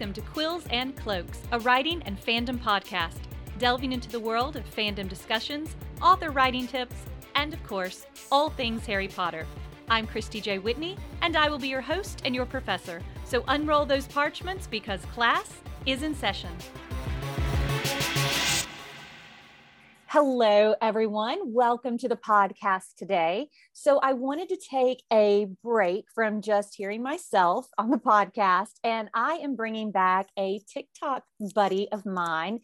welcome to Quills and Cloaks, a writing and fandom podcast, delving into the world of fandom discussions, author writing tips, and of course, all things Harry Potter. I'm Christy J. Whitney, and I will be your host and your professor, so unroll those parchments because class is in session. Hello, everyone. Welcome to the podcast today. So I wanted to take a break from just hearing myself on the podcast, and I am bringing back a TikTok buddy of mine,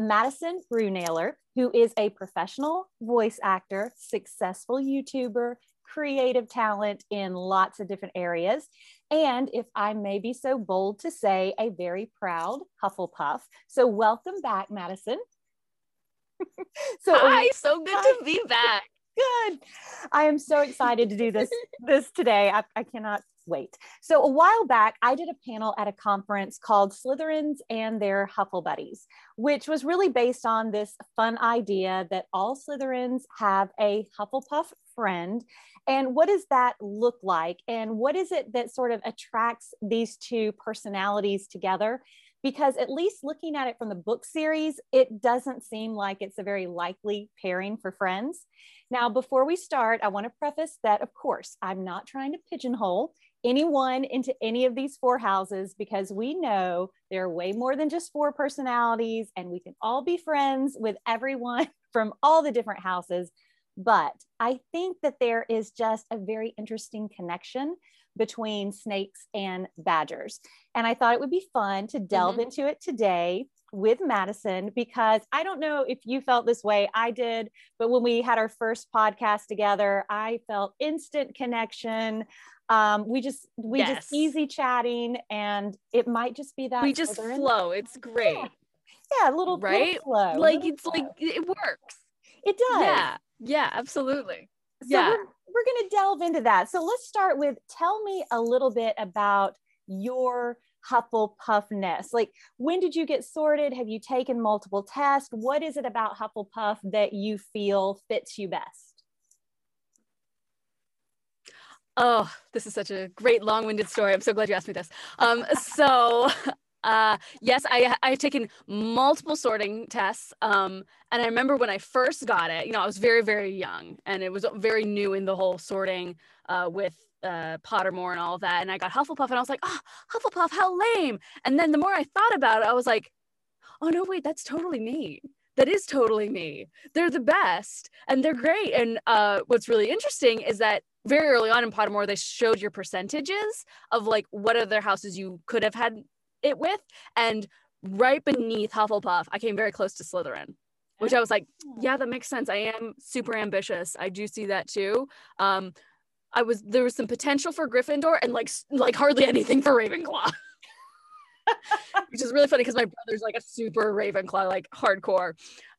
Madison Brunailer, who is a professional voice actor, successful YouTuber, creative talent in lots of different areas. And if I may be so bold to say, a very proud Hufflepuff. So welcome back, Madison. Hi, so good to be back. Good. I am so excited to do this today. I cannot wait. So a while back, I did a panel at a conference called Slytherins and Their Hufflepuffs, which was really based on this fun idea that all Slytherins have a Hufflepuff friend. And what does that look like? And what is it that sort of attracts these two personalities together? Because at least looking at it from the book series, it doesn't seem like it's a very likely pairing for friends. Now, before we start, I want to preface that, of course, I'm not trying to pigeonhole anyone into any of these four houses, because we know there are way more than just four personalities, and we can all be friends with everyone from all the different houses. But I think that there is just a very interesting connection between snakes and badgers. And I thought it would be fun to delve into it today with Madison, because I don't know if you felt this way. I did. But when we had our first podcast together, I felt instant connection. We just easy chatting, and it might just be that. We just flow. It's great. Yeah, a little, right? Little flow. Like it's flow. Like it works. It does. Yeah, absolutely. So we're going to delve into that. So let's start with, tell me a little bit about your Hufflepuffness. Like, when did you get sorted? Have you taken multiple tests? What is it about Hufflepuff that you feel fits you best? Oh, this is such a great long-winded story. I'm so glad you asked me this. Yes, I had taken multiple sorting tests. And I remember when I first got it, I was very, very young, and it was very new in the whole sorting with Pottermore and all of that. And I got Hufflepuff, and I was like, oh, Hufflepuff, how lame. And then the more I thought about it, I was like, oh no, wait, that's totally me. That is totally me. They're the best and they're great. And what's really interesting is that very early on in Pottermore, they showed your percentages of like what other houses you could have had it with, and right beneath Hufflepuff I came very close to Slytherin, which I was like, yeah, that makes sense. I am super ambitious. I do see that too. There was some potential for Gryffindor and like hardly anything for Ravenclaw, which is really funny because my brother's like a super Ravenclaw, like hardcore,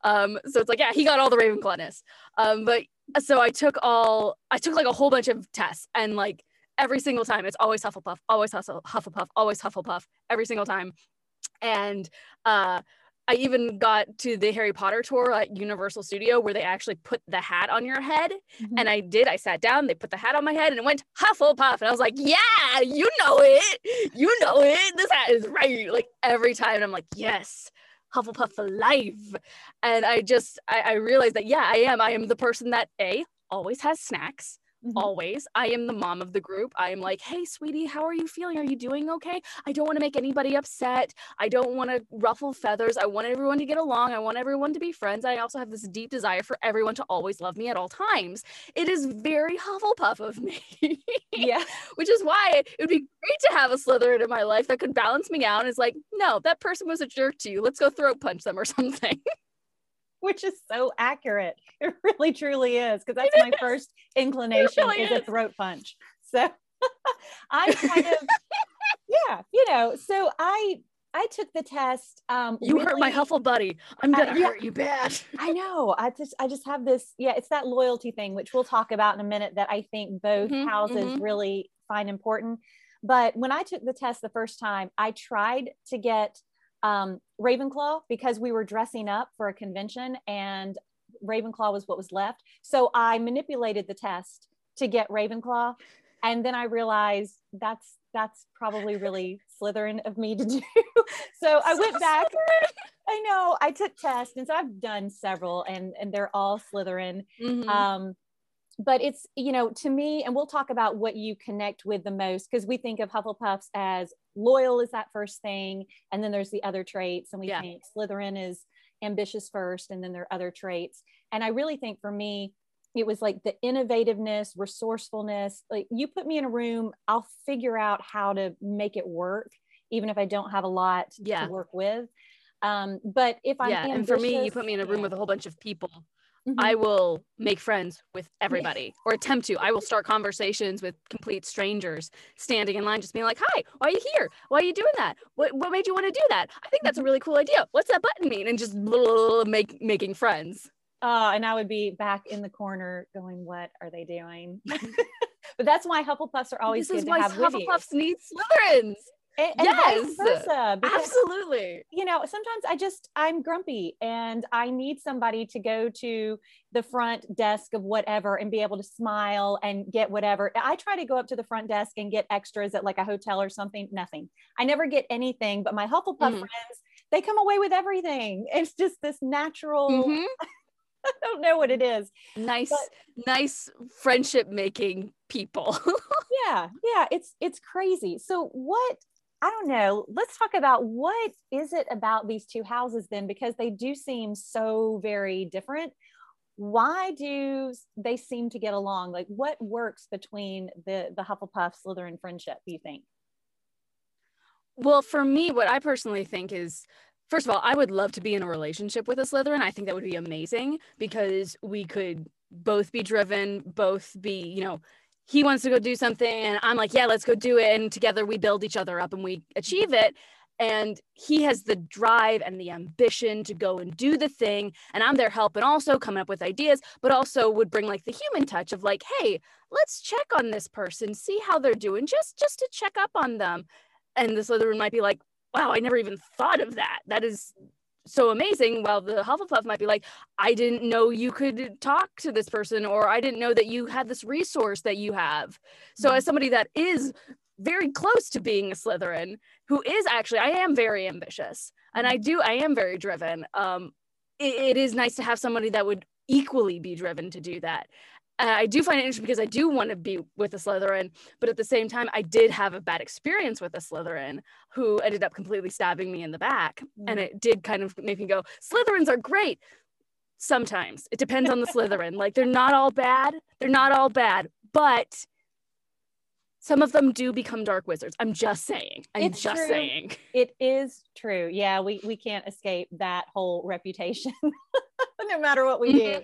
so it's like, yeah, he got all the Ravenclawness. But so I took like a whole bunch of tests, and like every single time, it's always Hufflepuff, always Hufflepuff, always Hufflepuff, every single time. And I even got to the Harry Potter tour at Universal Studio where they actually put the hat on your head. Mm-hmm. And I sat down, they put the hat on my head, and it went Hufflepuff. And I was like, yeah, you know it. This hat is right. Like every time. And I'm like, yes, Hufflepuff for life. And I realized that, yeah, I am the person that always has snacks. Mm-hmm. Always. I am the mom of the group. I am like, hey, sweetie, how are you feeling? Are you doing okay? I don't want to make anybody upset. I don't want to ruffle feathers. I want everyone to get along. I want everyone to be friends. I also have this deep desire for everyone to always love me at all times. It is very Hufflepuff of me. Yeah. Which is why it would be great to have a Slytherin in my life that could balance me out. And it's like, no, that person was a jerk to you. Let's go throat punch them or something. Which is so accurate. It really, truly is. Because that's my first inclination is a throat punch. So I kind of, so I took the test. You really hurt my Huffle buddy. I'm going to hurt you bad. I know. I just have this, it's that loyalty thing, which we'll talk about in a minute, that I think both houses really find important. But when I took the test the first time, I tried to get Ravenclaw, because we were dressing up for a convention and Ravenclaw was what was left. So I manipulated the test to get Ravenclaw. And then I realized that's probably really Slytherin of me to do. So I went back. I know, I took tests, and so I've done several, and they're all Slytherin. Mm-hmm. But it's, you know, to me, and we'll talk about what you connect with the most, because we think of Hufflepuffs as loyal is that first thing, and then there's the other traits, and we think Slytherin is ambitious first, and then there are other traits. And I really think for me, it was like the innovativeness, resourcefulness. Like, you put me in a room, I'll figure out how to make it work, even if I don't have a lot to work with. But if I'm ambitious, and for me, you put me in a room with a whole bunch of people, mm-hmm. I will make friends with everybody, or attempt to. I will start conversations with complete strangers, standing in line, just being like, hi, why are you here? Why are you doing that? What made you want to do that? I think that's a really cool idea. What's that button mean? And just making friends. And I would be back in the corner going, what are they doing? But that's why Hufflepuffs are always good to have with you. Hufflepuffs need Slytherins. And yes, vice versa, because, absolutely. You know, sometimes I'm grumpy and I need somebody to go to the front desk of whatever and be able to smile and get whatever. I try to go up to the front desk and get extras at like a hotel or something. Nothing. I never get anything, but my Hufflepuff friends, they come away with everything. It's just this natural, I don't know what it is. Nice friendship making people. Yeah. It's crazy. So I don't know. Let's talk about what is it about these two houses then, because they do seem so very different. Why do they seem to get along? Like, what works between the Hufflepuff Slytherin friendship, do you think? Well, for me, what I personally think is, first of all, I would love to be in a relationship with a Slytherin. I think that would be amazing, because we could both be driven, both be, you know, he wants to go do something and I'm like, yeah, let's go do it. And together we build each other up and we achieve it. And he has the drive and the ambition to go and do the thing. And I'm there helping, also coming up with ideas, but also would bring like the human touch of like, hey, let's check on this person, see how they're doing, just to check up on them. And the Slytherin might be like, wow, I never even thought of that. That is so amazing. Well, the Hufflepuff might be like, I didn't know you could talk to this person, or I didn't know that you had this resource that you have. So as somebody that is very close to being a Slytherin, who is actually, I am very ambitious and I am very driven. It is nice to have somebody that would equally be driven to do that. I do find it interesting because I do want to be with a Slytherin, but at the same time, I did have a bad experience with a Slytherin who ended up completely stabbing me in the back. Mm. And it did kind of make me go, Slytherins are great. Sometimes it depends on the Slytherin. Like, they're not all bad. They're not all bad, but some of them do become dark wizards. I'm just saying. I'm just saying. It is true. Yeah, we can't escape that whole reputation no matter what we do.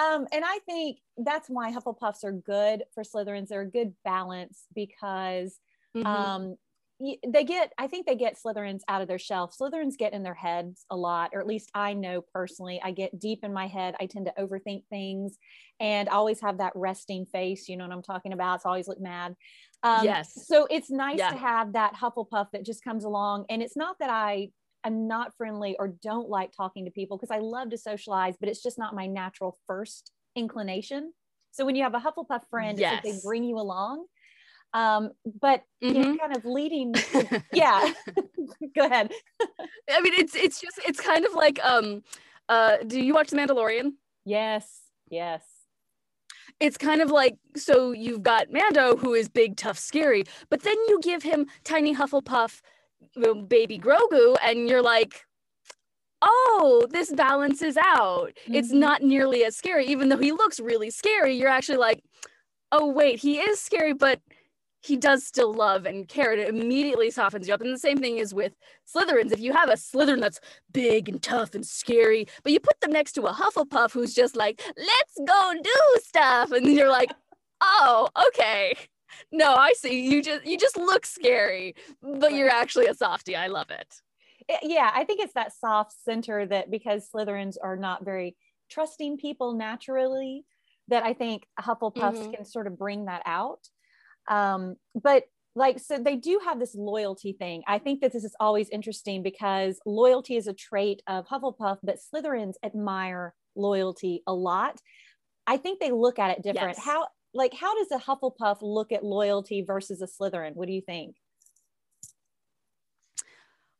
And I think that's why Hufflepuffs are good for Slytherins. They're a good balance because I think they get Slytherins out of their shelf. Slytherins get in their heads a lot, or at least I know personally, I get deep in my head. I tend to overthink things and always have that resting face. You know what I'm talking about? So I always look mad. Yes. So it's nice to have that Hufflepuff that just comes along. And it's not that I'm not friendly or don't like talking to people, because I love to socialize, but it's just not my natural first inclination. So when you have a Hufflepuff friend, it's like they bring you along. But you're kind of leading. Go ahead. I mean, it's kind of like, do you watch The Mandalorian? Yes. It's kind of like, so you've got Mando, who is big, tough, scary, but then you give him tiny Hufflepuff baby Grogu and you're like, oh, this balances out. It's not nearly as scary, even though he looks really scary. You're actually like, oh wait, he is scary, but he does still love and care, and it immediately softens you up. And the same thing is with Slytherins. If you have a Slytherin that's big and tough and scary, but you put them next to a Hufflepuff who's just like, let's go do stuff, and you're like, oh, okay, no, I see. You just look scary, but you're actually a softie. I love it. Yeah, I think it's that soft center that, because Slytherins are not very trusting people naturally, that I think Hufflepuffs can sort of bring that out. But like, so they do have this loyalty thing. I think that this is always interesting because loyalty is a trait of Hufflepuff, but Slytherins admire loyalty a lot. I think they look at it different. Yes. How does a Hufflepuff look at loyalty versus a Slytherin? What do you think?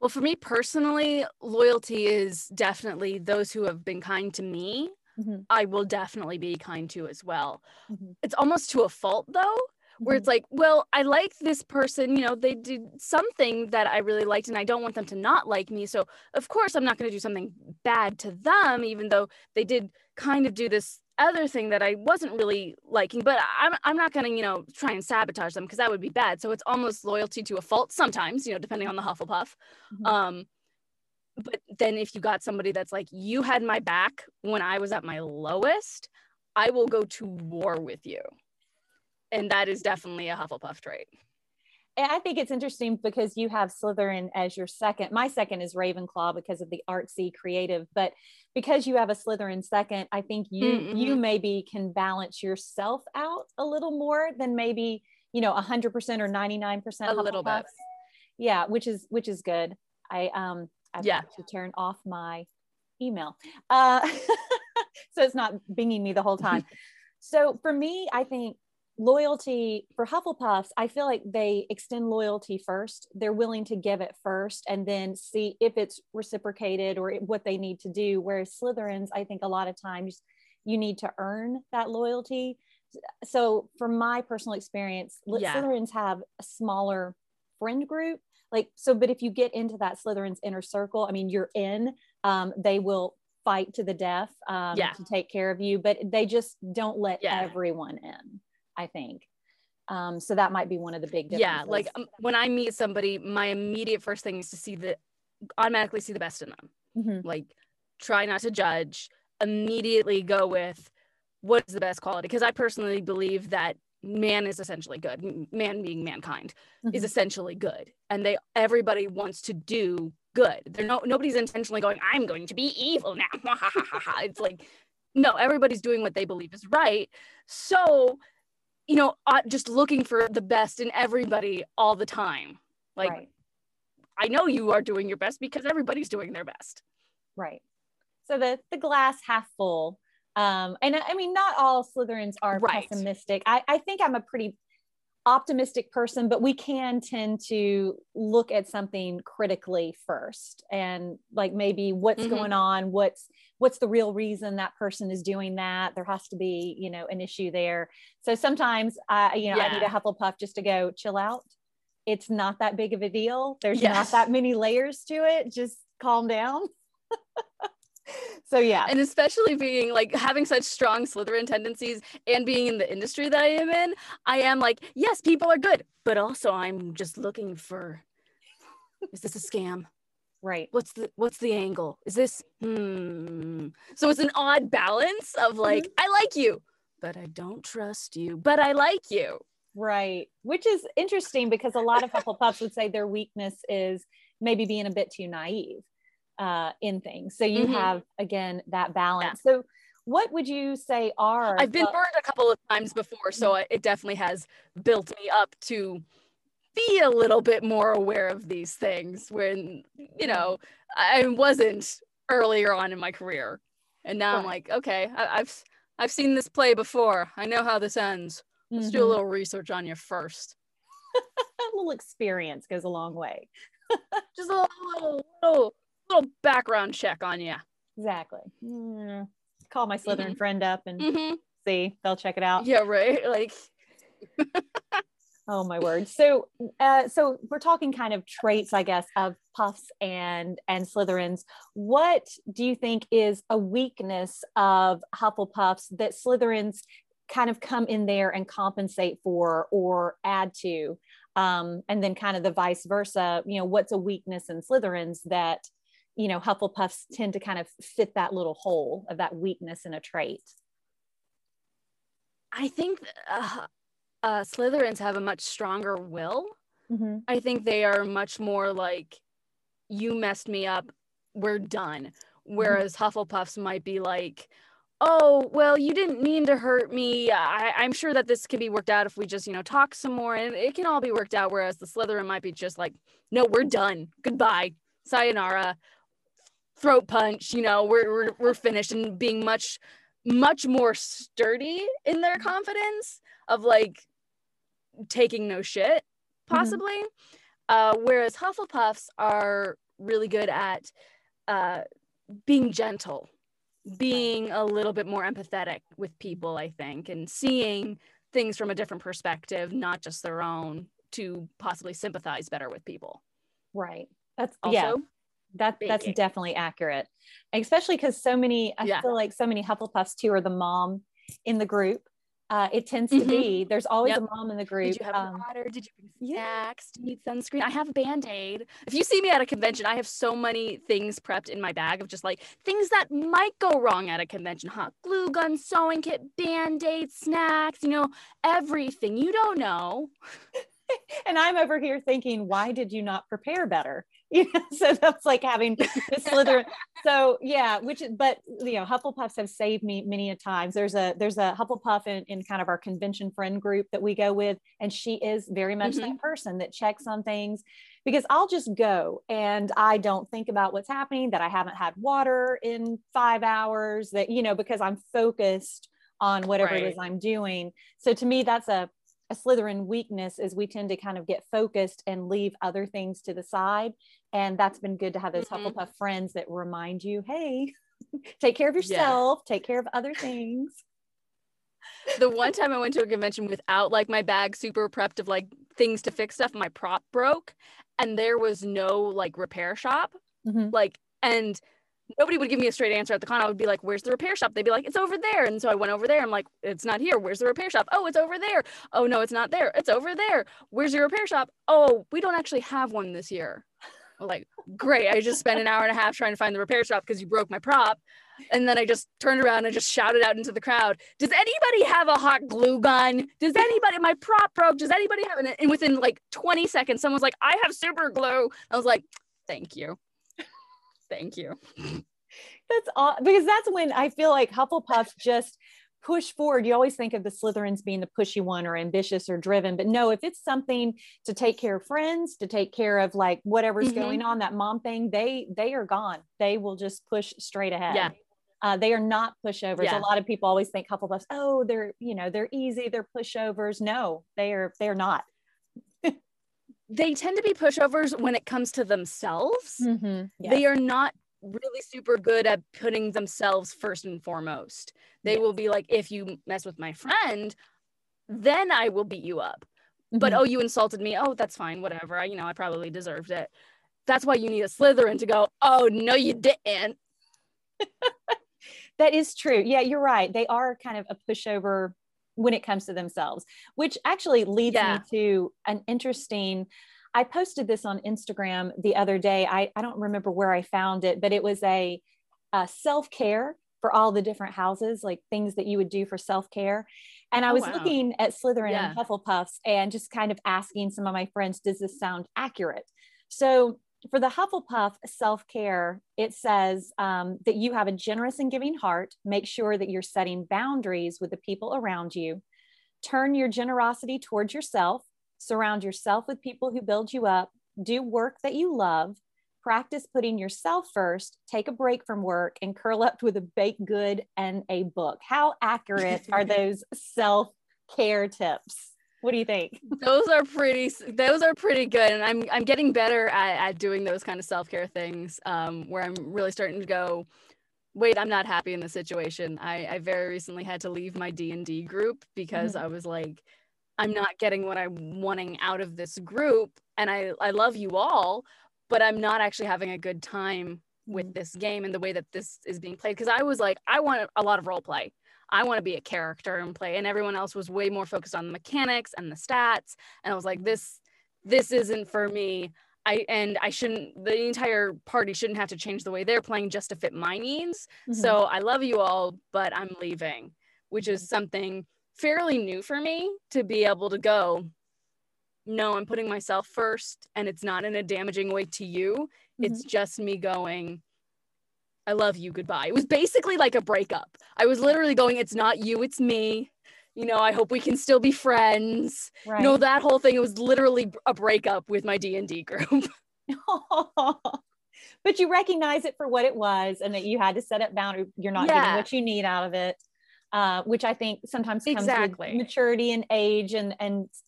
Well, for me personally, loyalty is definitely those who have been kind to me. Mm-hmm. I will definitely be kind to as well. Mm-hmm. It's almost to a fault though, where it's like, well, I like this person, you know, they did something that I really liked and I don't want them to not like me. So of course I'm not going to do something bad to them, even though they did kind of do this other thing that I wasn't really liking, but I'm not going to, you know, try and sabotage them because that would be bad. So it's almost loyalty to a fault sometimes, you know, depending on the Hufflepuff. Mm-hmm. But then if you got somebody that's like, you had my back when I was at my lowest, I will go to war with you. And that is definitely a Hufflepuff trait. And I think it's interesting because you have Slytherin as your second. My second is Ravenclaw because of the artsy creative, but because you have a Slytherin second, I think you maybe can balance yourself out a little more than maybe, you know, 100% or 99% Hufflepuff. A little bit. Yeah, which is good. I have to turn off my email. So it's not binging me the whole time. So for me, I think loyalty for Hufflepuffs, I feel like they extend loyalty first. They're willing to give it first and then see if it's reciprocated or what they need to do. Whereas Slytherins, I think a lot of times you need to earn that loyalty. So from my personal experience, Slytherins have a smaller friend group. Like, so, but if you get into that Slytherin's inner circle, I mean, you're in, they will fight to the death to take care of you, but they just don't let everyone in, I think. So that might be one of the big differences. Yeah, like when I meet somebody, my immediate first thing is to automatically see the best in them. Mm-hmm. Like try not to judge, immediately go with what's the best quality. Because I personally believe that man is essentially good. Man being mankind is essentially good. And everybody wants to do good. Nobody's intentionally going, I'm going to be evil now. It's like, no, everybody's doing what they believe is right. So, you know, just looking for the best in everybody all the time. Like, right. I know you are doing your best because everybody's doing their best. Right. So the glass half full. And I mean, not all Slytherins are pessimistic. I think I'm a pretty optimistic person, but we can tend to look at something critically first and like maybe what's going on, what's the real reason that person is doing that. There has to be, you know, an issue there. So sometimes I need a Hufflepuff just to go chill out. It's not that big of a deal. There's not that many layers to it. Just calm down. So yeah. And especially being like having such strong Slytherin tendencies and being in the industry that I am in, I am like, yes, people are good, but also I'm just looking for, is this a scam? Right. What's the angle? Is this, So it's an odd balance of like, I like you, but I don't trust you, but I like you. Right. Which is interesting because a lot of Hufflepuffs would say their weakness is maybe being a bit too naive. In things. So you have, again, that balance. Yeah. So what would you say are... I've been burned a couple of times before, so it definitely has built me up to be a little bit more aware of these things when, you know, I wasn't earlier on in my career. And now I'm like, okay, I've seen this play before. I know how this ends. Let's do a little research on you first. A little experience goes a long way. Just a little background check on you. Exactly. Call my Slytherin friend up and see, they'll check it out. Yeah, right. Like, oh my word. So, so we're talking kind of traits, I guess, of Puffs and Slytherins. What do you think is a weakness of Hufflepuffs that Slytherins kind of come in there and compensate for or add to? And then kind of the vice versa, you know, what's a weakness in Slytherins that, you know, Hufflepuffs tend to kind of fit that little hole of that weakness in a trait? I think Slytherins have a much stronger will. Mm-hmm. I think they are much more like, you messed me up, we're done. Whereas Hufflepuffs might be like, oh, well, you didn't mean to hurt me. I'm sure that this can be worked out if we just, you know, talk some more and it can all be worked out. Whereas the Slytherin might be just like, no, we're done. Goodbye. Sayonara. Throat punch, you know, we're finished, and being much more sturdy in their confidence of like taking no shit, possibly. Whereas Hufflepuffs are really good at being gentle, being a little bit more empathetic with people, I think, and seeing things from a different perspective, not just their own, to possibly sympathize better with people. Right. That's also, yeah, that's definitely accurate, especially because so many, I feel like so many Hufflepuffs too are the mom in the group. It tends to be, there's always a mom in the group. Did you have water? Did you bring snacks? Do you need sunscreen? I have a Band-Aid. If you see me at a convention, I have so many things prepped in my bag of just like things that might go wrong at a convention. Hot glue gun, sewing kit, Band-Aid, snacks, you know, everything. You don't know. And I'm over here thinking, why did you not prepare better? You know, so that's like having the Slytherin. So yeah, but you know, Hufflepuffs have saved me many a times. There's a Hufflepuff in kind of our convention friend group that we go with. And she is very much that person that checks on things, because I'll just go and I don't think about what's happening, that I haven't had water in 5 hours, that, you know, because I'm focused on whatever it is I'm doing. So to me, that's a Slytherin weakness, is we tend to kind of get focused and leave other things to the side. And that's been good to have those Hufflepuff friends that remind you, hey, take care of yourself, take care of other things. The one time I went to a convention without like my bag super prepped of like things to fix stuff, my prop broke and there was no like repair shop. Like, and nobody would give me a straight answer at the con. I would be like, where's the repair shop? They'd be like, it's over there. And so I went over there. I'm like, it's not here. Where's the repair shop? Oh, it's over there. Oh, no, it's not there. It's over there. Where's your repair shop? Oh, we don't actually have one this year. I'm like, great. I just spent an hour and a half trying to find the repair shop because you broke my prop. And then I just turned around and just shouted out into the crowd, does anybody have a hot glue gun? Does anybody, my prop broke. Does anybody have it? And within like 20 seconds, someone's like, I have super glue. I was like, thank you. Thank you. That's all, because that's when I feel like Hufflepuffs just push forward. You always think of the Slytherins being the pushy one or ambitious or driven, but no, if it's something to take care of friends, to take care of like whatever's going on, that mom thing, they are gone. They will just push straight ahead. Yeah. They are not pushovers. Yeah. A lot of people always think Hufflepuffs, oh, they're, you know, they're easy, they're pushovers. No, they're not. They tend to be pushovers when it comes to themselves. They are not really super good at putting themselves first and foremost. They will be like, if you mess with my friend, then I will beat you up. But, oh, you insulted me. Oh, that's fine. Whatever. You know, I probably deserved it. That's why you need a Slytherin to go, oh, no, you didn't. That is true. Yeah, you're right. They are kind of a pushover when it comes to themselves, which actually leads me to an interesting, I posted this on Instagram the other day. I don't remember where I found it, but it was a self-care for all the different houses, like things that you would do for self-care. And I was looking at Slytherin and Hufflepuffs and just kind of asking some of my friends, does this sound accurate? So for the Hufflepuff self-care, it says that you have a generous and giving heart. Make sure that you're setting boundaries with the people around you. Turn your generosity towards yourself. Surround yourself with people who build you up. Do work that you love. Practice putting yourself first. Take a break from work and curl up with a baked good and a book. How accurate are those self-care tips? What do you think? Those are pretty good. And I'm getting better at doing those kind of self-care things where I'm really starting to go, wait, I'm not happy in this situation. I very recently had to leave my D&D group because I was like, I'm not getting what I'm wanting out of this group. And I love you all, but I'm not actually having a good time with this game and the way that this is being played. Because I was like, I want a lot of role play. I want to be a character and play. And everyone else was way more focused on the mechanics and the stats. And I was like, this isn't for me. The entire party shouldn't have to change the way they're playing just to fit my needs. So I love you all, but I'm leaving, which is something fairly new for me to be able to go, no, I'm putting myself first. And it's not in a damaging way to you. It's just me going, I love you, goodbye. It was basically like a breakup. I was literally going, it's not you, it's me. You know, I hope we can still be friends. Right. No, that whole thing, it was literally a breakup with my D&D group. But you recognize it for what it was and that you had to set up boundaries. You're not getting what you need out of it, which I think sometimes comes with maturity and age and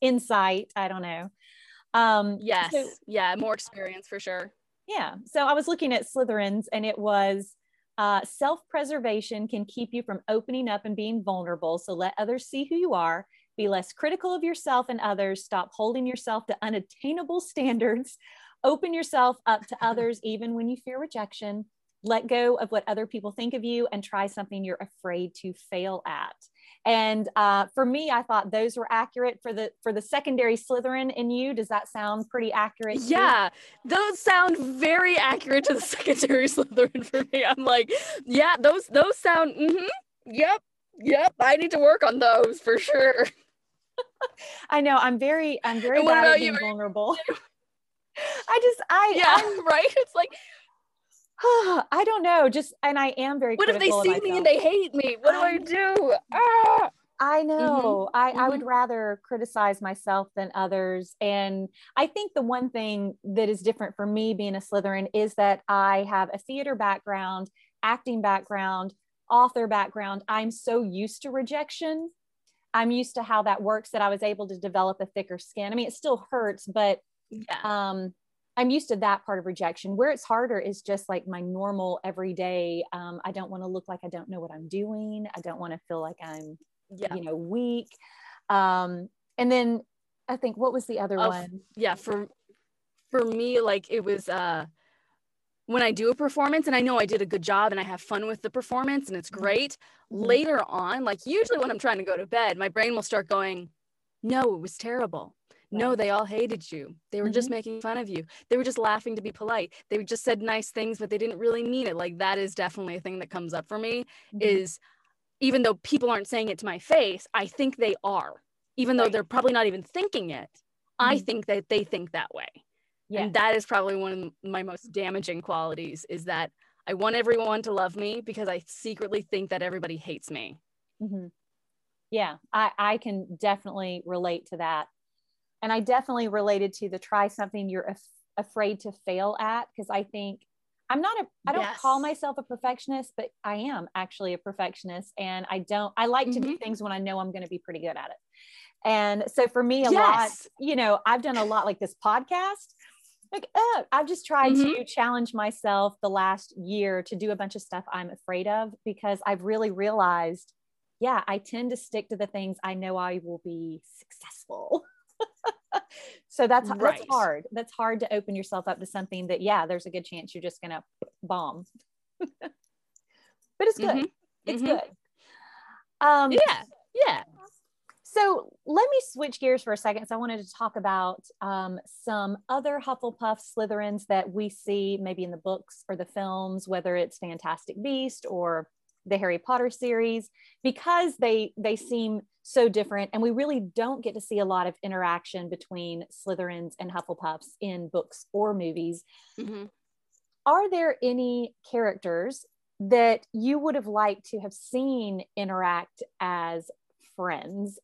insight. I don't know. More experience for sure. Yeah. So I was looking at Slytherins, and it was self-preservation can keep you from opening up and being vulnerable. So let others see who you are. Be less critical of yourself and others. Stop holding yourself to unattainable standards. Open yourself up to others, even when you fear rejection. Let go of what other people think of you and try something you're afraid to fail at. And for me, I thought those were accurate for the secondary Slytherin in you. Does that sound pretty accurate? Yeah, those sound very accurate to the secondary Slytherin for me. I'm like, yeah, those sound, yep. I need to work on those for sure. I know. I'm very bad at being vulnerable. Right. It's like, I don't know. And I am very critical of myself. What if they see me and they hate me? What do I do? Ah! I know. Mm-hmm. I would rather criticize myself than others. And I think the one thing that is different for me being a Slytherin is that I have a theater background, acting background, author background. I'm so used to rejection. I'm used to how that works that I was able to develop a thicker skin. I mean, it still hurts, but I'm used to that part of rejection. Where it's harder is just like my normal everyday. I don't want to look like I don't know what I'm doing. I don't want to feel like I'm, weak. And then I think, what was the other one? Yeah. For me, like it was, when I do a performance and I know I did a good job and I have fun with the performance and it's great, later on, like usually when I'm trying to go to bed, my brain will start going, no, it was terrible. No, they all hated you. They were just making fun of you. They were just laughing to be polite. They just said nice things, but they didn't really mean it. Like that is definitely a thing that comes up for me is even though people aren't saying it to my face, I think they are, even though they're probably not even thinking it. I think that they think that way. Yes. And that is probably one of my most damaging qualities is that I want everyone to love me because I secretly think that everybody hates me. Mm-hmm. Yeah, I can definitely relate to that. And I definitely related to the try something you're afraid to fail at, because I think I don't call myself a perfectionist, but I am actually a perfectionist. And I like to do things when I know I'm going to be pretty good at it. And so for me, a lot, I've done a lot like this podcast. Like, I've just tried to challenge myself the last year to do a bunch of stuff I'm afraid of, because I've really realized, I tend to stick to the things I know I will be successful. So that's hard. That's hard to open yourself up to something that, there's a good chance you're just going to bomb, but it's good. It's good. Yeah. So let me switch gears for a second. So I wanted to talk about some other Hufflepuff Slytherins that we see maybe in the books or the films, whether it's Fantastic Beasts or the Harry Potter series, because they seem so different. And we really don't get to see a lot of interaction between Slytherins and Hufflepuffs in books or movies. Mm-hmm. Are there any characters that you would have liked to have seen interact as friends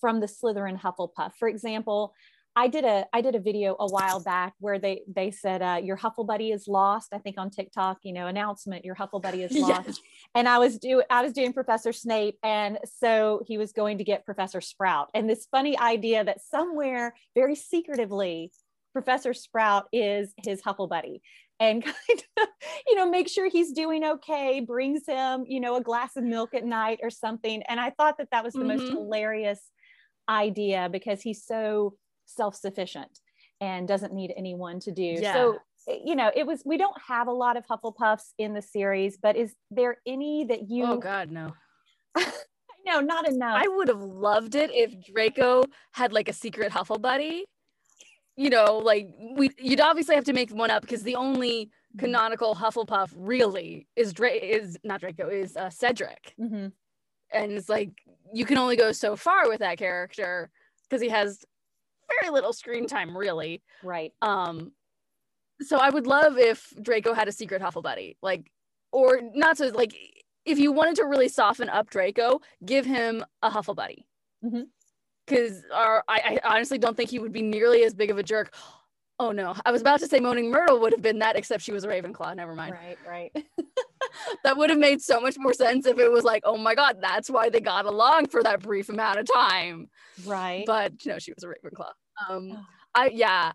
from the Slytherin Hufflepuff? For example, I did a video a while back where they said, your Huffle buddy is lost. I think on TikTok, announcement, your Huffle buddy is lost. Yes. And I was doing Professor Snape. And so he was going to get Professor Sprout. And this funny idea that somewhere very secretively, Professor Sprout is his Huffle buddy and kind of, make sure he's doing okay, brings him, a glass of milk at night or something. And I thought that was the most hilarious idea because he's so self-sufficient and doesn't need anyone to do. Yeah. So, we don't have a lot of Hufflepuffs in the series, but is there any that you... Oh God, no. No, not enough. I would have loved it if Draco had like a secret Huffle buddy. You'd obviously have to make one up because the only canonical Hufflepuff really is Cedric. Mm-hmm. And it's like, you can only go so far with that character because he has very little screen time, really. Right. So I would love if Draco had a secret Huffle buddy, if you wanted to really soften up Draco, give him a Huffle buddy. Because I honestly don't think he would be nearly as big of a jerk. Oh no, I was about to say Moaning Myrtle would have been that, except she was a Ravenclaw. Never mind. Right. That would have made so much more sense if it was like, oh my God, that's why they got along for that brief amount of time. Right. But she was a Ravenclaw. I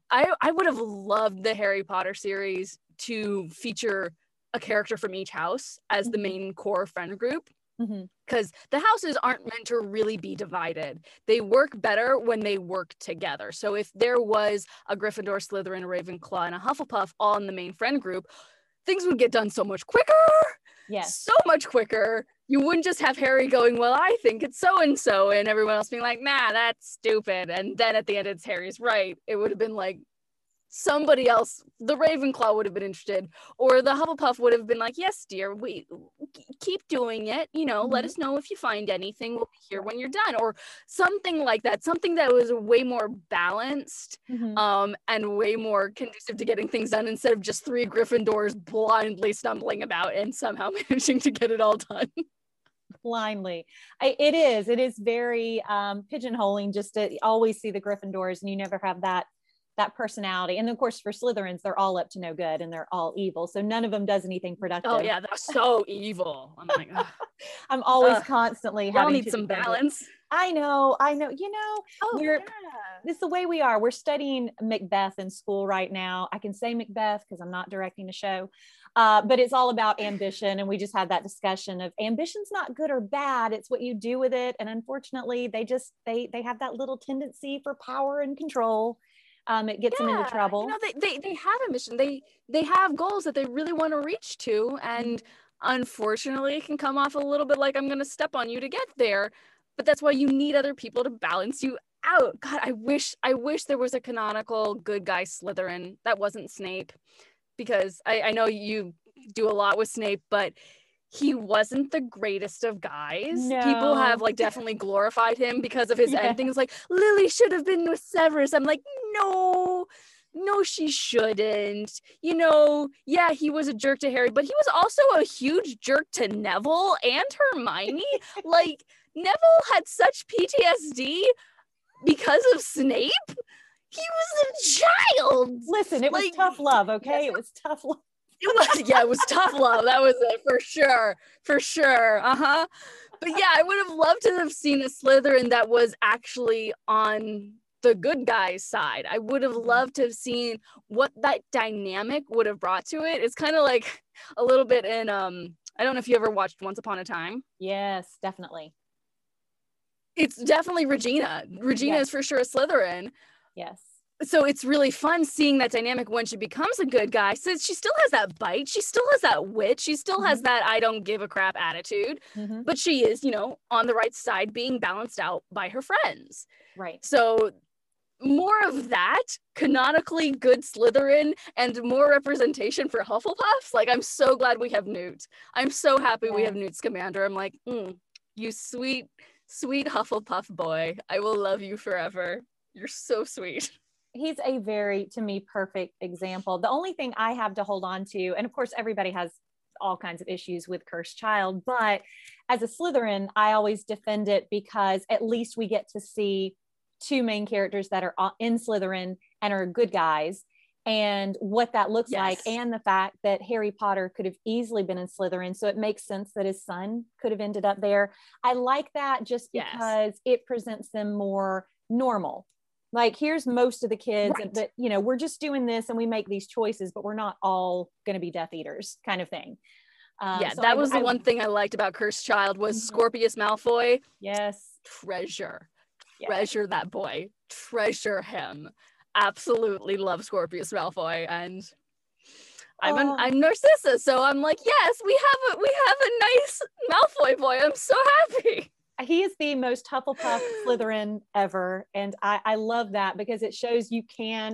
would have loved the Harry Potter series to feature a character from each house as the main core friend group, because the houses aren't meant to really be divided. They work better when they work together. So if there was a Gryffindor, Slytherin, a Ravenclaw, and a Hufflepuff all in the main friend group, things would get done so much quicker. Yes. So much quicker. You wouldn't just have Harry going, well, I think it's so-and-so, and everyone else being like, nah, that's stupid. And then at the end, it's Harry's right. It would have been like, somebody else, the Ravenclaw would have been interested, or the Hufflepuff would have been like, yes, dear, we keep doing it, you know, let us know if you find anything, we'll be here when you're done, or something like that, something that was way more balanced and way more conducive to getting things done, instead of just three Gryffindors blindly stumbling about and somehow managing to get it all done. Blindly. It is very pigeonholing, just to always see the Gryffindors, and you never have that personality. And of course, for Slytherins, they're all up to no good and they're all evil. So none of them does anything productive. Oh yeah, they're so evil. I'm like, I'm always constantly having need some balance. I know. You know, it's the way we are. We're studying Macbeth in school right now. I can say Macbeth because I'm not directing a show, but it's all about ambition. And we just had that discussion of ambition's not good or bad. It's what you do with it. And unfortunately, they have that little tendency for power and control. It gets them into trouble. You know, they have a mission. They have goals that they really want to reach to. And unfortunately, it can come off a little bit like, I'm going to step on you to get there. But that's why you need other people to balance you out. God, I wish there was a canonical good guy Slytherin that wasn't Snape. Because I know you do a lot with Snape, but he wasn't the greatest of guys. No. People have like definitely glorified him because of his endings. Like, Lily should have been with Severus. I'm like, no, she shouldn't. You know, yeah, he was a jerk to Harry, but he was also a huge jerk to Neville and Hermione. Like, Neville had such PTSD because of Snape. He was a child. Listen, it was tough love, okay? It was tough love. It was tough love. That was it for sure. But yeah, I would have loved to have seen a Slytherin that was actually on the good guy's side. I would have loved to have seen what that dynamic would have brought to it. It's kind of like a little bit in, I don't know if you ever watched Once Upon a Time. Yes, definitely. It's definitely Regina. Regina is for sure a Slytherin. Yes. So it's really fun seeing that dynamic when she becomes a good guy. Since she still has that bite, she still has that wit, she still has that I don't give a crap attitude, but she is, you know, on the right side being balanced out by her friends. Right. So more of that canonically good Slytherin and more representation for Hufflepuffs. Like, I'm so glad we have Newt. I'm so happy we have Newt Scamander. I'm like, you sweet, sweet Hufflepuff boy. I will love you forever. You're so sweet. He's a very, to me, perfect example. The only thing I have to hold on to, and of course everybody has all kinds of issues with Cursed Child, but as a Slytherin, I always defend it because at least we get to see two main characters that are in Slytherin and are good guys, and what that looks like, and the fact that Harry Potter could have easily been in Slytherin, so it makes sense that his son could have ended up there. I like that just because it presents them more normal. Like, here's most of the kids, but you know, we're just doing this and we make these choices, but we're not all going to be Death Eaters kind of thing. So that was the one thing I liked about Cursed Child was Scorpius Malfoy. Yes. Treasure that boy. Treasure him. Absolutely love Scorpius Malfoy. And I'm Narcissa, so I'm like, yes, we have a nice Malfoy boy. I'm so happy. He is the most Hufflepuff Slytherin ever. And I love that because it shows you can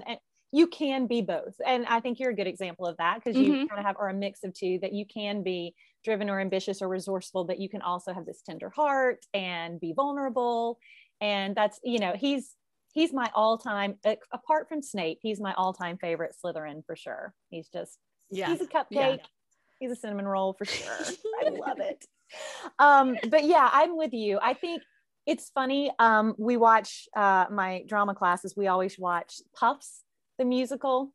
be both. And I think you're a good example of that because you kind of have, or a mix of two, that you can be driven or ambitious or resourceful, but you can also have this tender heart and be vulnerable. And that's, you know, he's my all time, apart from Snape, he's my all time favorite Slytherin for sure. He's just, he's a cupcake. Yeah. He's a cinnamon roll for sure. I love it. But yeah, I'm with you. I think it's funny. We watch, my drama classes, we always watch Puffs, the musical,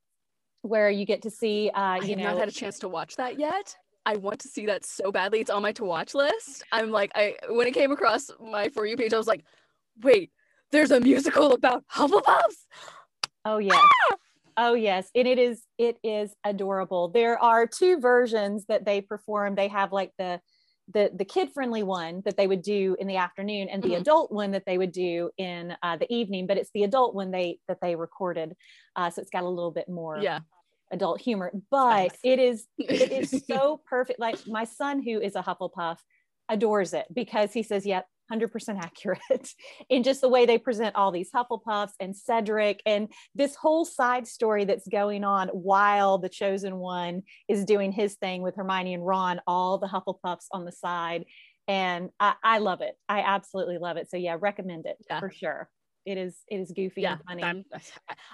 where you get to see, I have not had a chance to watch that yet. I want to see that so badly. It's on my to watch list. I'm like, when it came across my For You page, I was like, wait, there's a musical about Hufflepuffs. Oh yeah. Ah! Oh yes, and it is adorable. There are two versions that they perform. They have like the kid-friendly one that they would do in the afternoon, and the adult one that they would do in the evening. But it's the adult one that they recorded, so it's got a little bit more adult humor. But it is so perfect. Like my son, who is a Hufflepuff, adores it because he says, "Yep, 100% accurate." In just the way they present all these Hufflepuffs and Cedric and this whole side story that's going on while the chosen one is doing his thing with Hermione and Ron, all the Hufflepuffs on the side. And I love it. I absolutely love it. So yeah, recommend it for sure. It is goofy and funny. I'm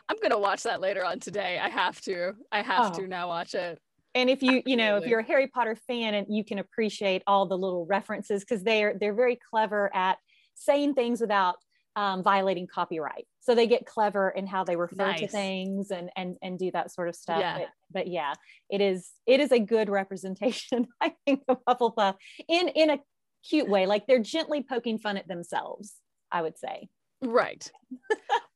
going to watch that later on today. I have to now watch it. And if if you're a Harry Potter fan, and you can appreciate all the little references, because they're very clever at saying things without violating copyright. So they get clever in how they refer to things and do that sort of stuff. Yeah. But yeah, it is a good representation, I think, of Hufflepuff in a cute way. Like they're gently poking fun at themselves, I would say. Right.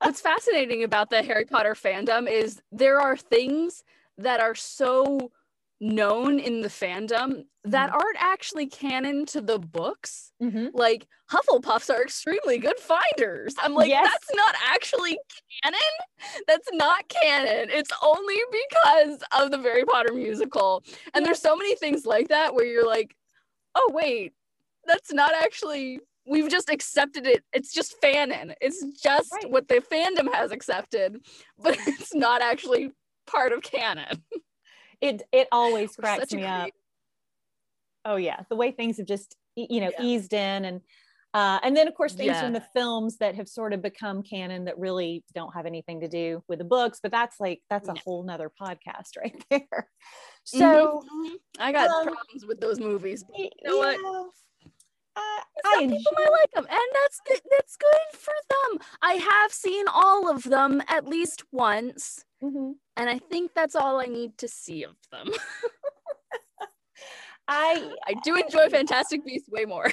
What's fascinating about the Harry Potter fandom is there are things that are so known in the fandom that aren't actually canon to the books. Like Hufflepuffs are extremely good finders. I'm like, that's not actually canon. That's not canon. It's only because of the Very Potter Musical. And there's so many things like that where you're like, oh wait, that's not actually, we've just accepted it. It's just fanon. It's just what the fandom has accepted, but it's not actually part of canon. It always cracks me up. Oh yeah, the way things have just eased in, and then of course things from the films that have sort of become canon that really don't have anything to do with the books. But that's a whole nother podcast right there. So I got problems with those movies. But you know what? Some people might like them, and that's good for them. I have seen all of them at least once. And I think that's all I need to see of them. I do enjoy Fantastic Beasts way more.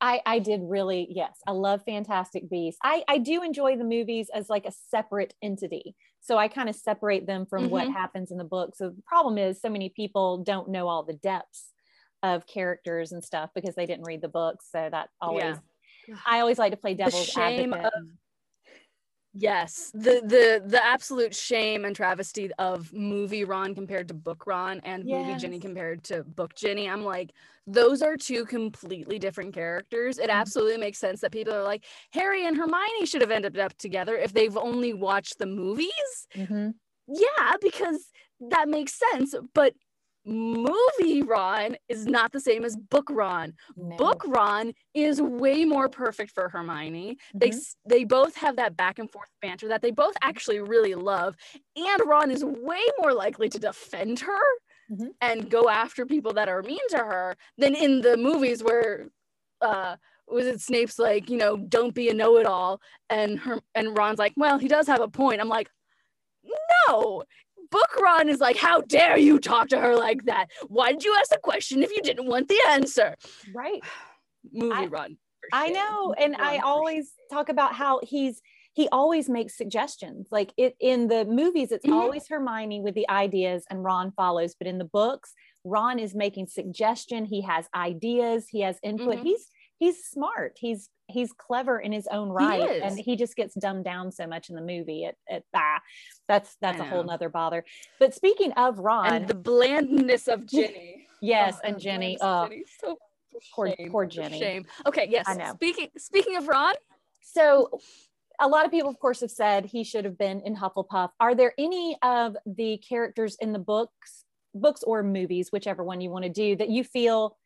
I did really, yes. I love Fantastic Beasts. I do enjoy the movies as like a separate entity. So I kind of separate them from what happens in the book. So the problem is so many people don't know all the depths of characters and stuff because they didn't read the books. So that always, I always like to play devil's advocate. Yes, the absolute shame and travesty of movie Ron compared to book Ron, and movie Ginny compared to book Ginny. I'm like, those are two completely different characters. It absolutely makes sense that people are like, Harry and Hermione should have ended up together if they've only watched the movies. Yeah, because that makes sense. But movie Ron is not the same as book Ron. No. Book Ron is way more perfect for Hermione. They both have that back and forth banter that they both actually really love. And Ron is way more likely to defend her and go after people that are mean to her than in the movies where Snape's like, don't be a know-it-all, and Ron's like, well, he does have a point. I'm like, no. Book Ron is like, how dare you talk to her like that? Why did you ask the question if you didn't want the answer? Right. Movie Ron. I know. And I always talk about how he always makes suggestions. Like in the movies, it's always Hermione with the ideas and Ron follows. But in the books, Ron is making suggestion. He has ideas. He has input. He's smart. He's clever in his own right. He and he just gets dumbed down so much in the movie. That's a whole nother bother. But speaking of Ron. And the blandness of Ginny. And Ginny. So poor Ginny. Shame. Okay, yes. I know. Speaking of Ron. So a lot of people, of course, have said he should have been in Hufflepuff. Are there any of the characters in the books or movies, whichever one you want to do, that you feel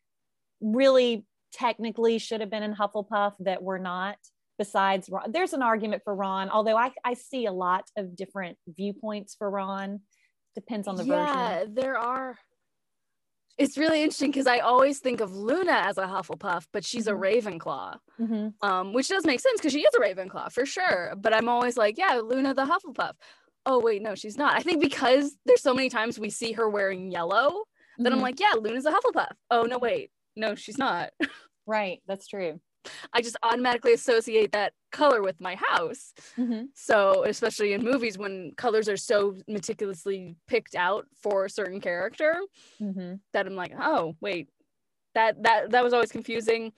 really technically should have been in Hufflepuff that were not, besides Ron? There's an argument for Ron, although I see a lot of different viewpoints for Ron. Depends on the version. Yeah, there are. It's really interesting because I always think of Luna as a Hufflepuff, but she's a Ravenclaw, which does make sense because she is a Ravenclaw for sure. But I'm always like, yeah, Luna the Hufflepuff. Oh, wait, no, she's not. I think because there's so many times we see her wearing yellow that I'm like, yeah, Luna's a Hufflepuff. Oh, no, wait. No, she's not. Right. That's true. I just automatically associate that color with my house. Mm-hmm. So especially in movies when colors are so meticulously picked out for a certain character, mm-hmm. that I'm like, oh wait, that was always confusing.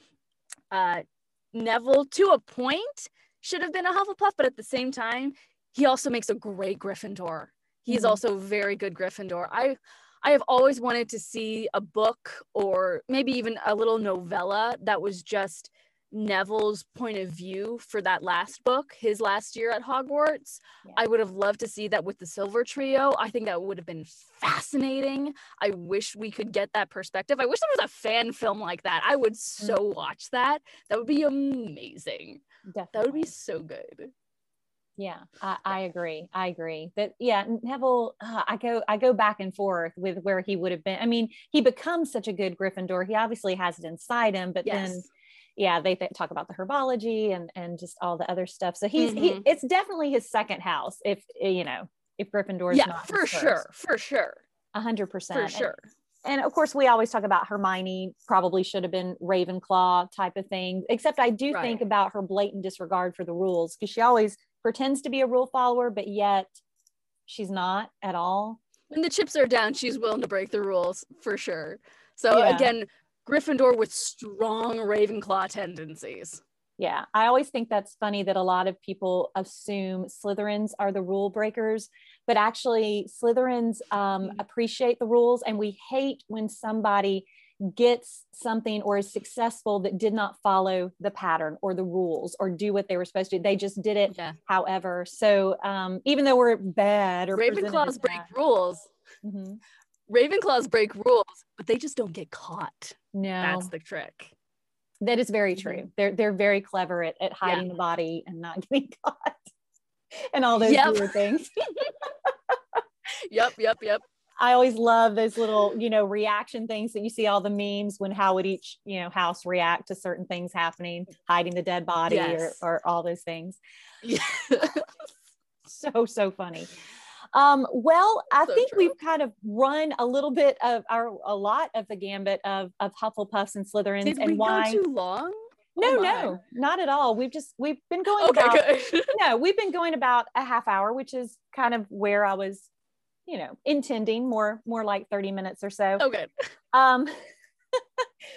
Neville, to a point, should have been a Hufflepuff, but at the same time, he also makes a great Gryffindor. He's mm-hmm. also a very good Gryffindor. I have always wanted to see a book or maybe even a little novella that was just Neville's point of view for that last book, his last year at Hogwarts. Yeah. I would have loved to see that with the Silver Trio. I think that would have been fascinating. I wish we could get that perspective. I wish there was a fan film like that. I would so watch that. That would be amazing. Definitely. That would be so good. Yeah, I agree. I agree that, yeah, Neville, I go back and forth with where he would have been. I mean, he becomes such a good Gryffindor. He obviously has it inside him, but yes. Then, yeah, they talk about the herbology and just all the other stuff. So he's, mm-hmm. It's definitely his second house. If, you know, if Gryffindor is not his first. For sure. 100%. For sure. And of course, we always talk about Hermione probably should have been Ravenclaw type of thing, except I do think about her blatant disregard for the rules, because she always pretends to be a rule follower, but yet she's not at all. When the chips are down, she's willing to break the rules for sure. So again, Gryffindor with strong Ravenclaw tendencies. Yeah, I always think that's funny that a lot of people assume Slytherins are the rule breakers, but actually Slytherins appreciate the rules, and we hate when somebody gets something or is successful that did not follow the pattern or the rules or do what they were supposed to. They just did it however. So even though we're bad or Ravenclaws break rules. Mm-hmm. Ravenclaws break rules, but they just don't get caught. No. That's the trick. That is very true. They're very clever at hiding the body and not getting caught and all those weird things. Yep. I always love those little, reaction things that you see all the memes when how would each, house react to certain things happening, hiding the dead body or all those things. Yes. So funny. Well, I think we've kind of run a little bit of a lot of the gambit of Hufflepuffs and Slytherins. Did we go too long? No, not at all. We've been going we've been going about a half hour, which is kind of where I was, intending more like 30 minutes or so. Okay.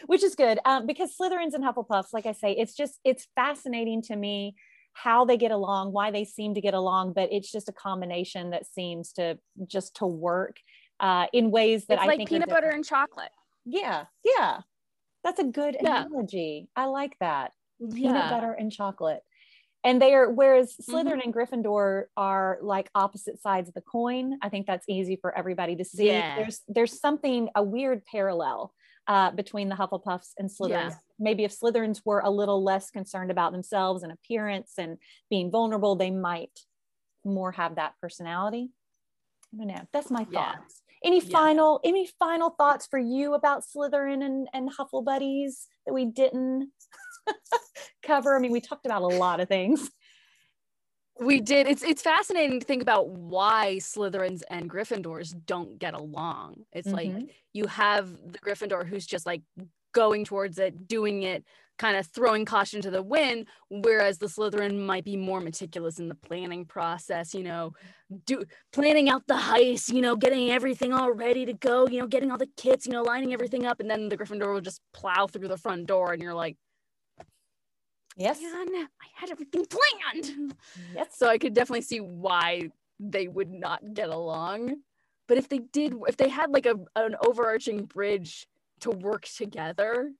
Which is good because Slytherins and Hufflepuffs, like I say, it's fascinating to me how they get along, why they seem to get along, but it's just a combination that seems to just to work in ways that it's I think peanut butter and chocolate. Yeah. That's a good analogy. I like that. Peanut butter and chocolate. And whereas Slytherin and Gryffindor are like opposite sides of the coin. I think that's easy for everybody to see. Yeah. There's a weird parallel between the Hufflepuffs and Slytherins. Yeah. Maybe if Slytherins were a little less concerned about themselves and appearance and being vulnerable, they might more have that personality. I don't know. That's my thoughts. Any final thoughts for you about Slytherin and Huffle buddies that we didn't cover? I mean, we talked about a lot of things. We did. It's fascinating to think about why Slytherins and Gryffindors don't get along. It's like you have the Gryffindor who's just like going towards it, doing it, kind of throwing caution to the wind, whereas the Slytherin might be more meticulous in the planning process, planning out the heist, getting everything all ready to go, getting all the kits, lining everything up, and then the Gryffindor will just plow through the front door and you're like, yes, man, I had everything planned. Yes. So I could definitely see why they would not get along. But if they had like an overarching bridge to work together,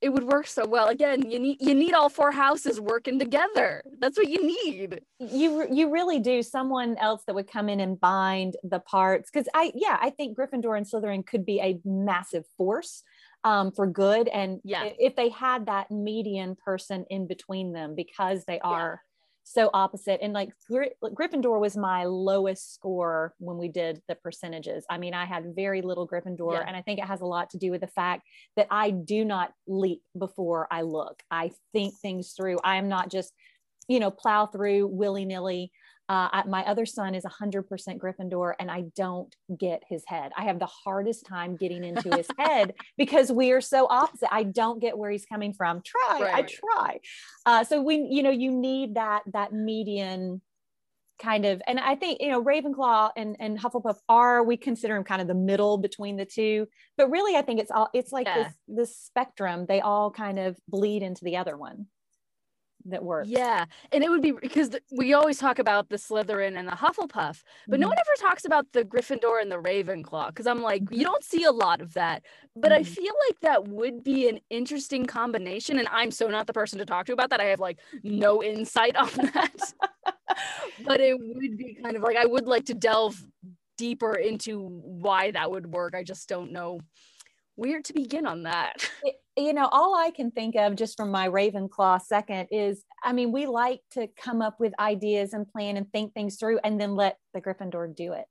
it would work so well. Again, you need all four houses working together. That's what you need. You really do. Someone else that would come in and bind the parts. Because I think Gryffindor and Slytherin could be a massive force. For good, and if they had that median person in between them, because they are so opposite. And like Gryffindor was my lowest score when we did the percentages. I mean, I had very little Gryffindor, and I think it has a lot to do with the fact that I do not leap before I look. I think things through. I am not just plow through willy-nilly. My other son is 100% Gryffindor, and I don't get his head. I have the hardest time getting into his head because we are so opposite. I don't get where he's coming from. I try. So when, you know, you need that median kind of, and I think, you know, Ravenclaw and Hufflepuff we consider them kind of the middle between the two, but really I think it's all, it's like this spectrum. They all kind of bleed into the other one. That works. Yeah. And it would be because we always talk about the Slytherin and the Hufflepuff, but no one ever talks about the Gryffindor and the Ravenclaw, because I'm like, you don't see a lot of that. But I feel like that would be an interesting combination. And I'm so not the person to talk to about that. I have like no insight on that. But it would be kind of like, I would like to delve deeper into why that would work. I just don't know where to begin on that. You know, all I can think of just from my Ravenclaw second is, I mean, we like to come up with ideas and plan and think things through and then let the Gryffindor do it.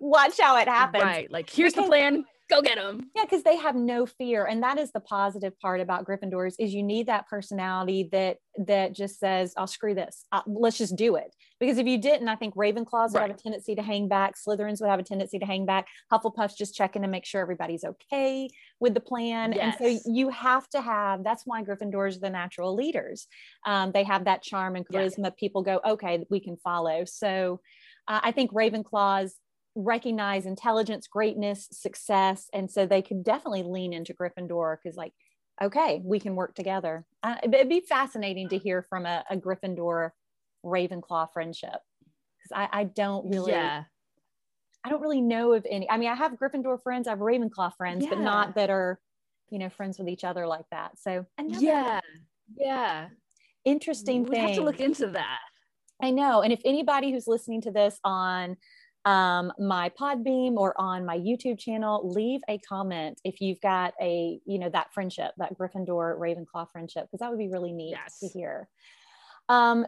Watch how it happens. Right. Like, here's the plan. Go get them. Yeah. Cause they have no fear. And that is the positive part about Gryffindors is you need that personality that just says, I'll screw this. Let's just do it. Because if you didn't, I think Ravenclaws would have a tendency to hang back. Slytherins would have a tendency to hang back. Hufflepuffs just checking to make sure everybody's okay with the plan. Yes. And so you have to have, that's why Gryffindors are the natural leaders. They have that charm and charisma. Yeah. People go, okay, we can follow. So I think Ravenclaws recognize intelligence, greatness, success. And so they could definitely lean into Gryffindor because, like, okay, we can work together. It'd be fascinating to hear from a Gryffindor Ravenclaw friendship. Because I don't really know of any. I mean, I have Gryffindor friends, I have Ravenclaw friends, but not that are, you know, friends with each other like that. So interesting thing. We have to look into that. I know. And if anybody who's listening to this on my Podbeam or on my YouTube channel, leave a comment if you've got a, you know, that friendship, that Gryffindor Ravenclaw friendship, because that would be really neat to hear.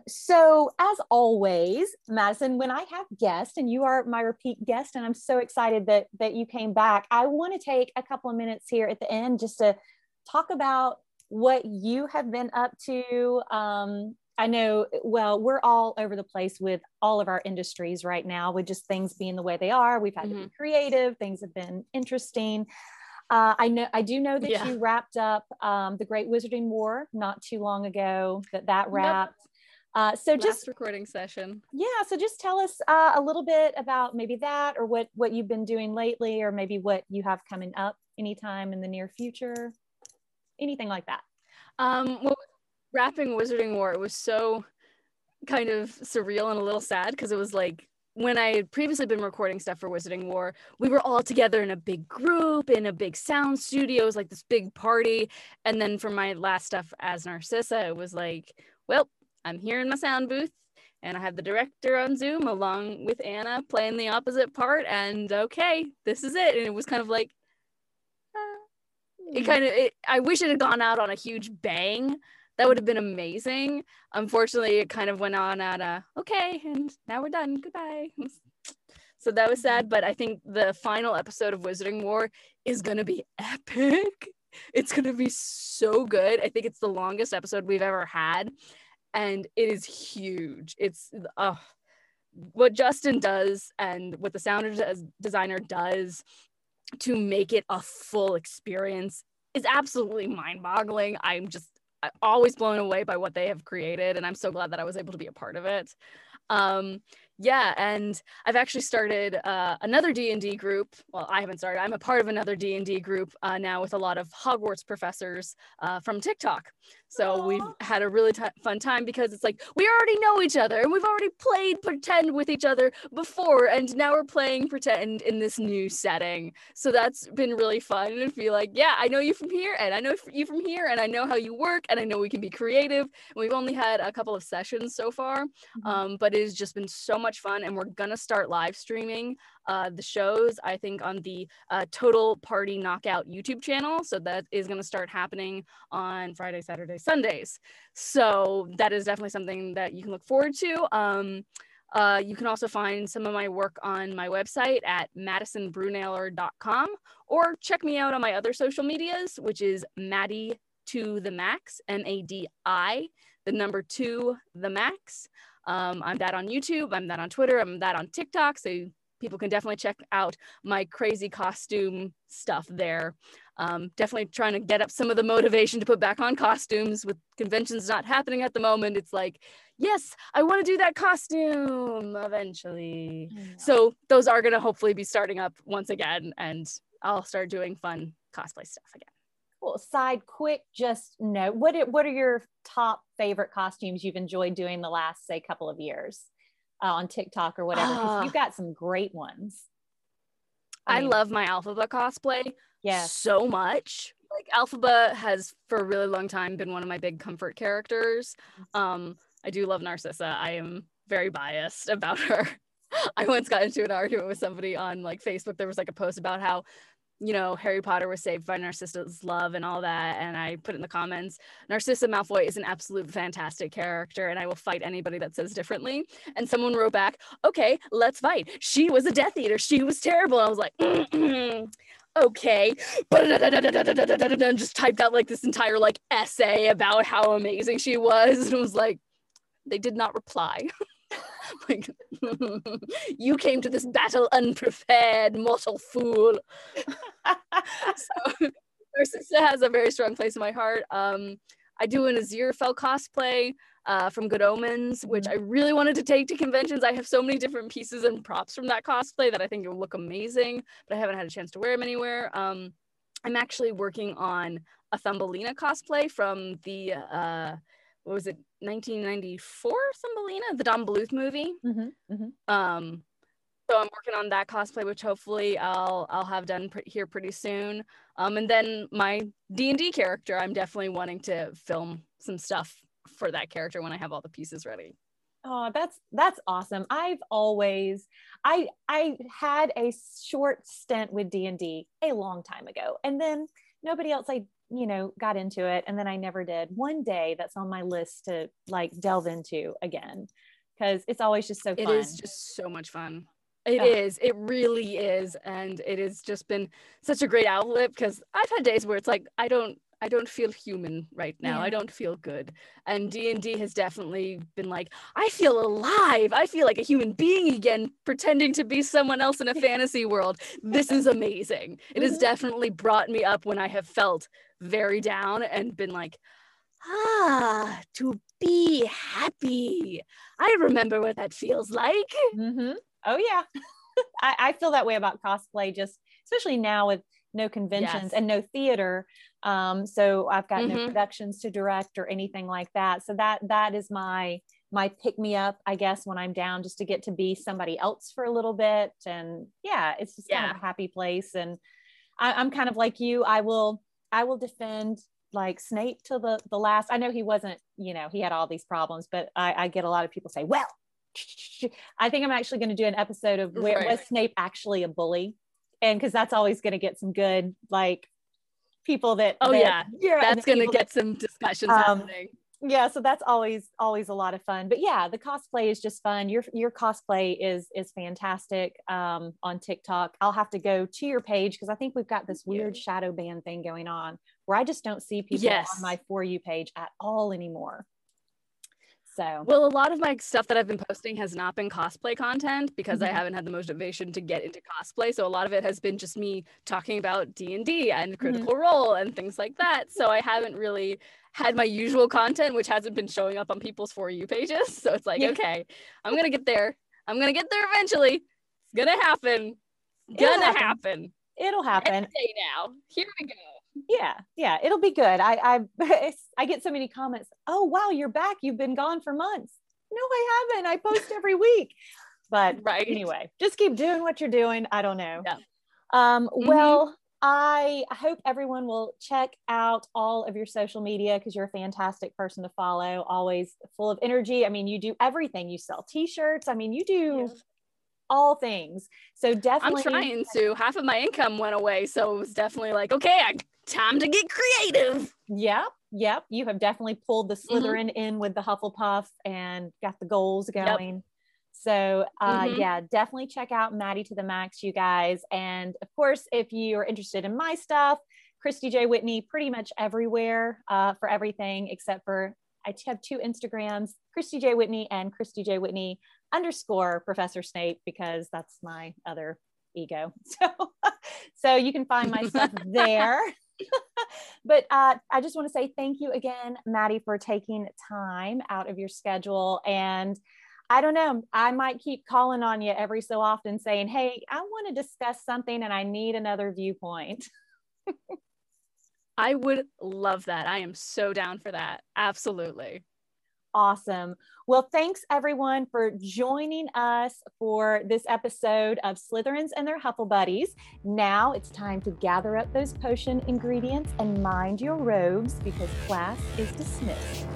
So as always, Madison, when I have guests, and you are my repeat guest, and I'm so excited that you came back, I want to take a couple of minutes here at the end just to talk about what you have been up to. I know, well, we're all over the place with all of our industries right now, with just things being the way they are. We've had to be creative. Things have been interesting. I do know that you wrapped up the Great Wizarding War not too long ago. That wrapped. Yep. So just last recording session. Yeah. So just tell us a little bit about maybe that, or what you've been doing lately, or maybe what you have coming up anytime in the near future, anything like that. Well, wrapping Wizarding War, it was so kind of surreal and a little sad, because it was like, when I had previously been recording stuff for Wizarding War, we were all together in a big group, in a big sound studio. It was like this big party. And then for my last stuff as Narcissa, it was like, well, I'm here in my sound booth, and I have the director on Zoom along with Anna playing the opposite part, and okay, this is it. And it was kind of like, I wish it had gone out on a huge bang. That would have been amazing. Unfortunately, it kind of went on at okay, and now we're done, goodbye. So that was sad, but I think the final episode of Wizarding War is gonna be epic. It's gonna be so good. I think it's the longest episode we've ever had, and it is huge. It's what Justin does and what the sound designer does to make it a full experience is absolutely mind-boggling. I'm always blown away by what they have created, and I'm so glad that I was able to be a part of it. And I've actually started another D&D group. Well, I haven't started. I'm a part of another D&D group now with a lot of Hogwarts professors from TikTok. So Aww. We've had a really fun time, because it's like, we already know each other, and we've already played pretend with each other before, and now we're playing pretend in this new setting. So that's been really fun, and feel like, I know you from here, and I know you from here, and I know how you work, and I know we can be creative. And we've only had a couple of sessions so far, but it has just been so much fun, and we're gonna start live streaming the shows, I think, on the Total Party Knockout YouTube channel. So that is going to start happening on Friday, Saturday, Sundays. So that is definitely something that you can look forward to. You can also find some of my work on my website at madisonbrunailer.com, or check me out on my other social medias, which is Maddie to the Max, M-A-D-I, the number 2, the Max. I'm that on YouTube, I'm that on Twitter, I'm that on TikTok, so people can definitely check out my crazy costume stuff there. Definitely trying to get up some of the motivation to put back on costumes with conventions not happening at the moment. It's like, yes, I want to do that costume eventually. Yeah. So those are going to hopefully be starting up once again, and I'll start doing fun cosplay stuff again. Cool. Side quick, just note, what are your top favorite costumes you've enjoyed doing the last, say, couple of years? On TikTok or whatever, because you've got some great ones. I mean, love my Elphaba cosplay so much. Like, Elphaba has for a really long time been one of my big comfort characters. I do love Narcissa. I am very biased about her. I once got into an argument with somebody on like Facebook. There was like a post about how, you know, Harry Potter was saved by Narcissa's love and all that, and I put in the comments, Narcissa Malfoy is an absolute fantastic character, and I will fight anybody that says differently. And someone wrote back, okay, let's fight. She was a Death Eater. She was terrible. And I was like, okay. And just typed out like this entire like essay about how amazing she was, and it was like, they did not reply. Like, you came to this battle unprepared, mortal fool. So, Narcissa has a very strong place in my heart. I do an Aziraphale cosplay from Good Omens, which I really wanted to take to conventions. I have so many different pieces and props from that cosplay that I think it will look amazing, but I haven't had a chance to wear them anywhere. I'm actually working on a Thumbelina cosplay from the... what was it, 1994 Thumbelina, the Don Bluth movie. So I'm working on that cosplay, which hopefully I'll have done here pretty soon. And then my D&D character, I'm definitely wanting to film some stuff for that character when I have all the pieces ready. Oh, that's awesome. I've always, I had a short stint with D&D a long time ago, and then nobody else got into it, and then I never did. One day that's on my list to like delve into again, because it's always just so fun. It is just so much fun. It really is. And it has just been such a great outlet, because I've had days where it's like I don't feel human right now. Yeah. I don't feel good. And D&D has definitely been like, I feel alive. I feel like a human being again, pretending to be someone else in a fantasy world. This is amazing. It has definitely brought me up when I have felt very down and been like, to be happy. I remember what that feels like. Oh yeah. I feel that way about cosplay, just especially now with no conventions and no theater. So I've got no productions to direct or anything like that. So that is my pick me up, I guess, when I'm down, just to get to be somebody else for a little bit. And yeah, it's just kind of a happy place. And I'm kind of like you. I will defend like Snape till the last. I know he wasn't, he had all these problems, but I get a lot of people say, well, I think I'm actually going to do an episode of where was Snape actually a bully? And because that's always going to get some good, like, people that, that's going to get some discussions happening. Yeah. So that's always a lot of fun, but yeah, the cosplay is just fun. Your cosplay is fantastic. On TikTok, I'll have to go to your page, 'cause I think we've got this weird shadow ban thing going on where I just don't see people on my For You page at all anymore. So. Well, a lot of my stuff that I've been posting has not been cosplay content, because I haven't had the motivation to get into cosplay. So a lot of it has been just me talking about D&D and Critical Role and things like that. So I haven't really had my usual content, which hasn't been showing up on people's For You pages. So it's like, okay, I'm going to get there. I'm going to get there eventually. It's going to happen. It's going to happen. It'll happen. Every day now. Here we go. Yeah, it'll be good. I get so many comments. Oh wow, you're back. You've been gone for months. No, I haven't. I post every week. But anyway, just keep doing what you're doing. I don't know. Yeah. Well, I hope everyone will check out all of your social media, because you're a fantastic person to follow. Always full of energy. I mean, you do everything. You sell t-shirts. I mean, you do all things. So definitely, I'm trying to. Half of my income went away, so it was definitely like, okay, time to get creative. Yep. You have definitely pulled the Slytherin in with the Hufflepuff and got the goals going. So yeah, definitely check out Maddie to the Max, you guys. And of course, if you are interested in my stuff, Christy J. Whitney, pretty much everywhere for everything except for I have two Instagrams, Christy J. Whitney and Christy J. Whitney _ Professor Snape, because that's my other ego. So you can find my stuff there. But I just want to say thank you again, Maddie, for taking time out of your schedule. And I don't know, I might keep calling on you every so often saying, hey, I want to discuss something and I need another viewpoint. I would love that. I am so down for that. Absolutely. Awesome. Well, thanks everyone for joining us for this episode of Slytherins and Their Hufflepuddies. Now it's time to gather up those potion ingredients and mind your robes, because class is dismissed.